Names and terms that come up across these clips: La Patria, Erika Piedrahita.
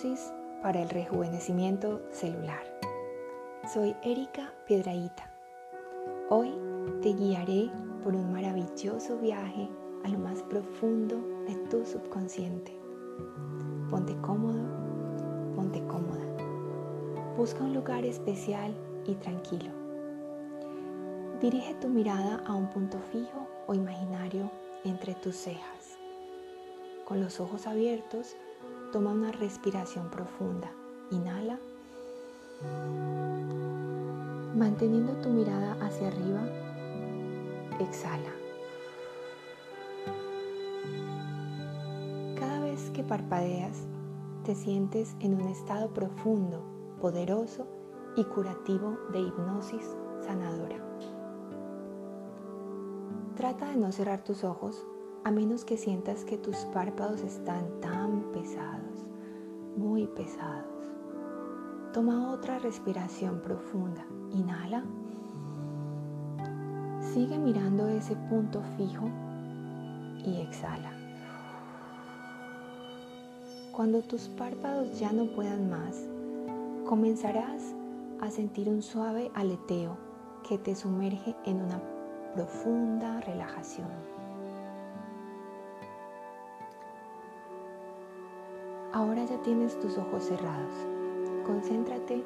dosis para el rejuvenecimiento celular. Soy Erika Piedrahita. Hoy te guiaré por un maravilloso viaje a lo más profundo de tu subconsciente. Ponte cómodo, ponte cómoda. Busca un lugar especial y tranquilo. Dirige tu mirada a un punto fijo o imaginario entre tus cejas. Con los ojos abiertos, toma una respiración profunda. Inhala. Manteniendo tu mirada hacia arriba, exhala. Cada vez que parpadeas, te sientes en un estado profundo, poderoso y curativo de hipnosis sanadora. Trata de no cerrar tus ojos a menos que sientas que tus párpados están tan pesados, muy pesados. Toma otra respiración profunda. Inhala. Sigue mirando ese punto fijo y exhala. Cuando tus párpados ya no puedan más, comenzarás a sentir un suave aleteo que te sumerge en una profunda relajación. Ahora ya tienes tus ojos cerrados. Concéntrate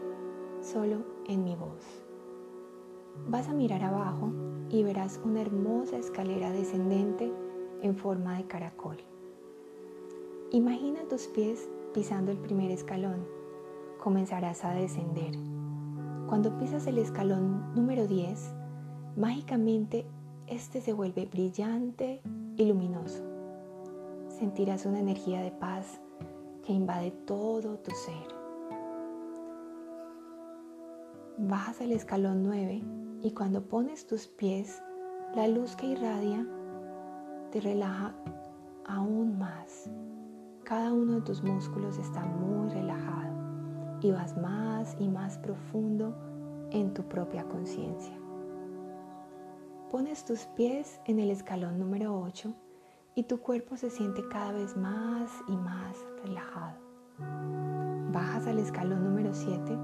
solo en mi voz. Vas a mirar abajo y verás una hermosa escalera descendente en forma de caracol. Imagina tus pies pisando el primer escalón. Comenzarás a descender. Cuando pisas el escalón número 10, mágicamente este se vuelve brillante y luminoso. Sentirás una energía de paz que invade todo tu ser. Bajas al escalón 9 y cuando pones tus pies, la luz que irradia te relaja aún más. Cada uno de tus músculos está muy relajado y vas más y más profundo en tu propia conciencia. Pones tus pies en el escalón número 8 y tu cuerpo se siente cada vez más y más relajado. Bajas al escalón número 7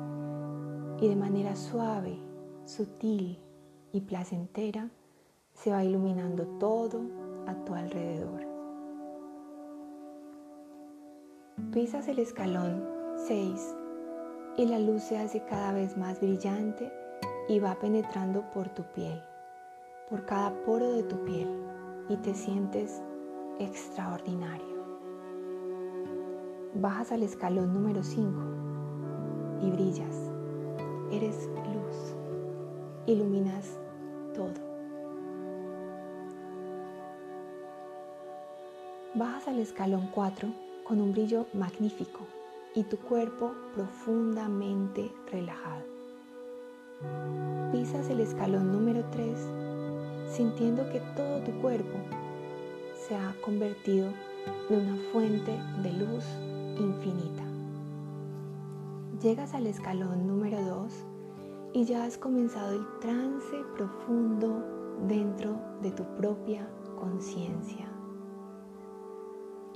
y de manera suave, sutil y placentera se va iluminando todo a tu alrededor. Pisas el escalón 6 y la luz se hace cada vez más brillante y va penetrando por tu piel, por cada poro de tu piel, y te sientes extraordinario. Bajas al escalón número 5 y brillas. Eres luz, iluminas todo. Bajas al escalón 4 con un brillo magnífico y tu cuerpo profundamente relajado. Pisas el escalón número 3 sintiendo que todo tu cuerpo se ha convertido en una fuente de luz infinita. Llegas al escalón número 2 y ya has comenzado el trance profundo dentro de tu propia conciencia.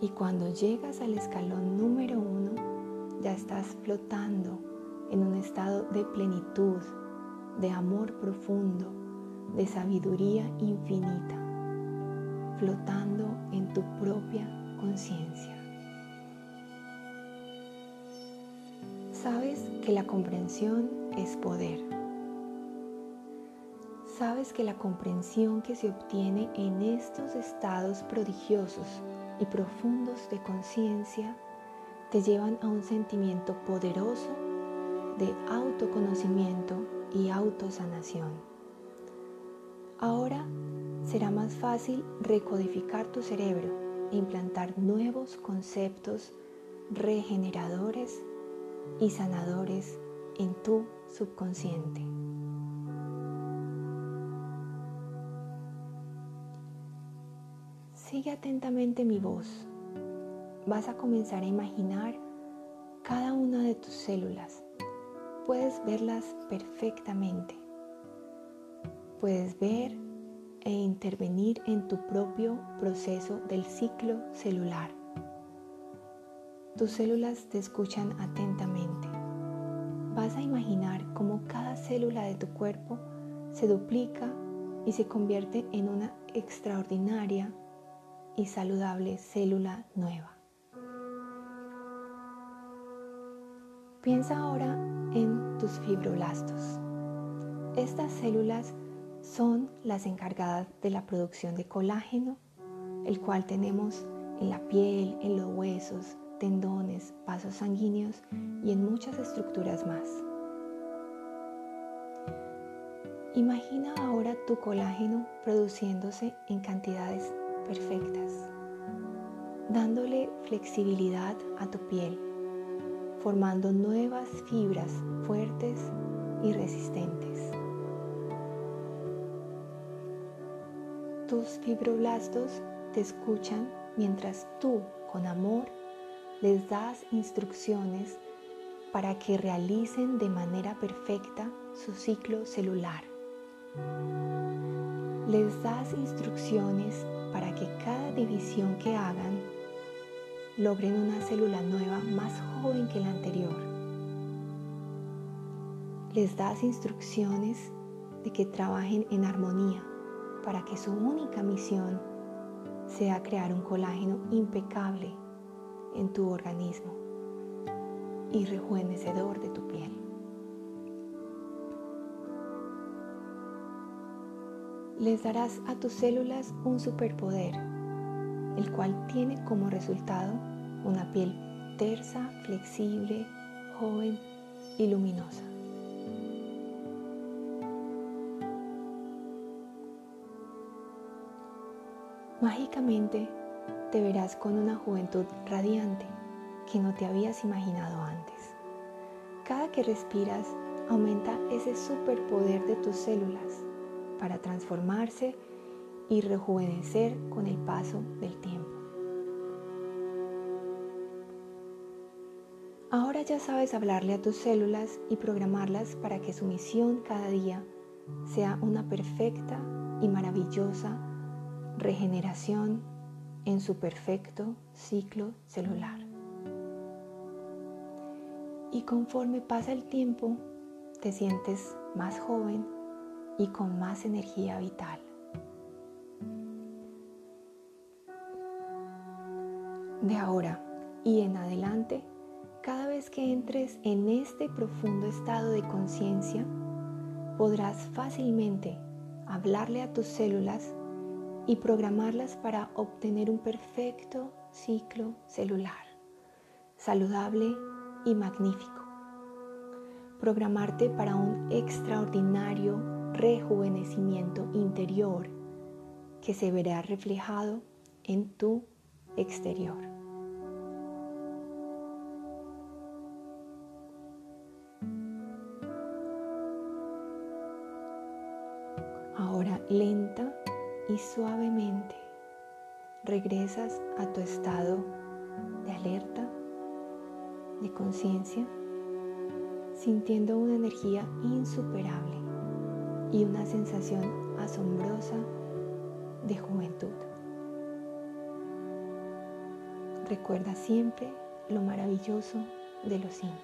Y cuando llegas al escalón número 1, ya estás flotando en un estado de plenitud, de amor profundo, de sabiduría infinita, flotando en tu propia conciencia. Sabes que la comprensión es poder. Sabes que la comprensión que se obtiene en estos estados prodigiosos y profundos de conciencia te llevan a un sentimiento poderoso de autoconocimiento y autosanación. Ahora será más fácil recodificar tu cerebro e implantar nuevos conceptos regeneradores y sanadores en tu subconsciente. Sigue atentamente mi voz. Vas a comenzar a imaginar cada una de tus células. Puedes verlas perfectamente. Puedes ver e intervenir en tu propio proceso del ciclo celular. Tus células te escuchan atentamente. Vas a imaginar cómo cada célula de tu cuerpo se duplica y se convierte en una extraordinaria y saludable célula nueva. Piensa ahora en tus fibroblastos. Estas células son las encargadas de la producción de colágeno, el cual tenemos en la piel, en los huesos, tendones, vasos sanguíneos y en muchas estructuras más. Imagina ahora tu colágeno produciéndose en cantidades perfectas, dándole flexibilidad a tu piel, formando nuevas fibras fuertes y resistentes. Tus fibroblastos te escuchan mientras tú, con amor, les das instrucciones para que realicen de manera perfecta su ciclo celular. Les das instrucciones para que cada división que hagan logren una célula nueva más joven que la anterior. Les das instrucciones de que trabajen en armonía para que su única misión sea crear un colágeno impecable en tu organismo y rejuvenecedor de tu piel. Les darás a tus células un superpoder, el cual tiene como resultado una piel tersa, flexible, joven y luminosa. Mágicamente te verás con una juventud radiante que no te habías imaginado antes. Cada que respiras, aumenta ese superpoder de tus células para transformarse y rejuvenecer con el paso del tiempo. Ahora ya sabes hablarle a tus células y programarlas para que su misión cada día sea una perfecta y maravillosa regeneración en su perfecto ciclo celular. Y conforme pasa el tiempo, te sientes más joven y con más energía vital. De ahora y en adelante, cada vez que entres en este profundo estado de conciencia, podrás fácilmente hablarle a tus células y programarlas para obtener un perfecto ciclo celular, saludable y magnífico. Programarte para un extraordinario rejuvenecimiento interior que se verá reflejado en tu exterior. Ahora lenta y suavemente regresas a tu estado de alerta, de conciencia, sintiendo una energía insuperable y una sensación asombrosa de juventud. Recuerda siempre lo maravilloso de lo simple.